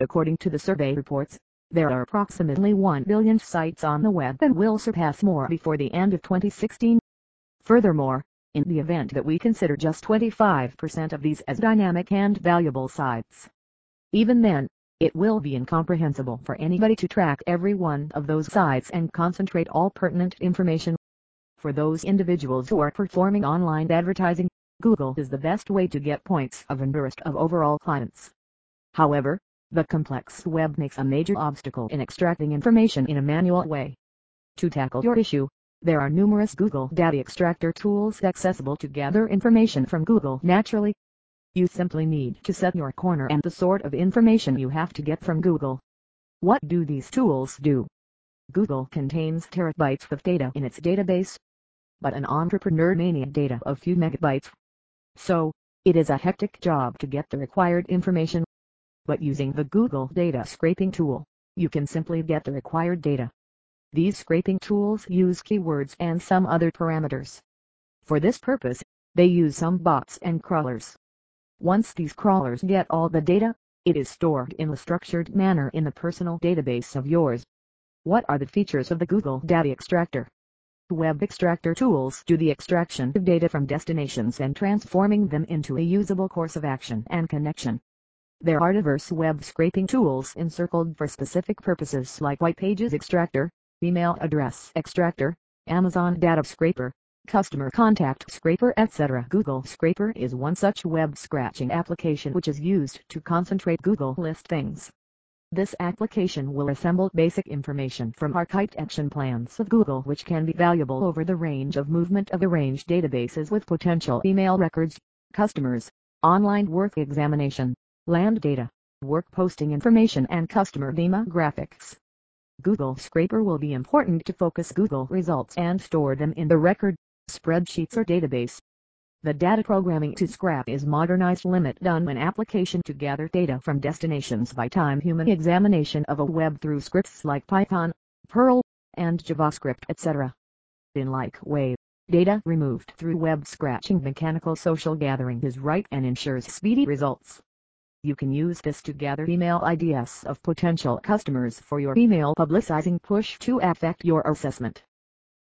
According to the survey reports, there are approximately 1 billion sites on the web and will surpass more before the end of 2016. Furthermore, in the event that we consider just 25% of these as dynamic and valuable sites, even then, it will be incomprehensible for anybody to track every one of those sites and concentrate all pertinent information. For those individuals who are performing online advertising, Google is the best way to get points of interest of overall clients. However, the complex web makes a major obstacle in extracting information in a manual way. To tackle your issue, there are numerous Google Data Extractor tools accessible to gather information from Google naturally. You simply need to set your corner and the sort of information you have to get from Google. What do these tools do? Google contains terabytes of data in its database, but an entrepreneur may need data of few megabytes. So, it is a hectic job to get the required information. But using the Google Data Scraping tool, you can simply get the required data. These scraping tools use keywords and some other parameters. For this purpose, they use some bots and crawlers. Once these crawlers get all the data, it is stored in a structured manner in the personal database of yours. What are the features of the Google Data Extractor? Web extractor tools do the extraction of data from destinations and transforming them into a usable course of action and connection. There are diverse web scraping tools encircled for specific purposes like White Pages Extractor, Email Address Extractor, Amazon Data Scraper, Customer Contact Scraper, etc. Google Scraper is one such web scratching application which is used to concentrate Google listings. This application will assemble basic information from archived action plans of Google which can be valuable over the range of movement of arranged databases with potential email records, customers, online work examination, land data, work posting information and customer demographics. Google Scraper will be important to focus Google results and store them in the record, spreadsheets or database. The data programming to scrap is modernized limit done an application to gather data from destinations by time human examination of a web through scripts like Python, Perl, and JavaScript etc. In like way, data removed through web scratching mechanical social gathering is right and ensures speedy results. You can use this to gather email IDs of potential customers for your email publicizing push to affect your assessment.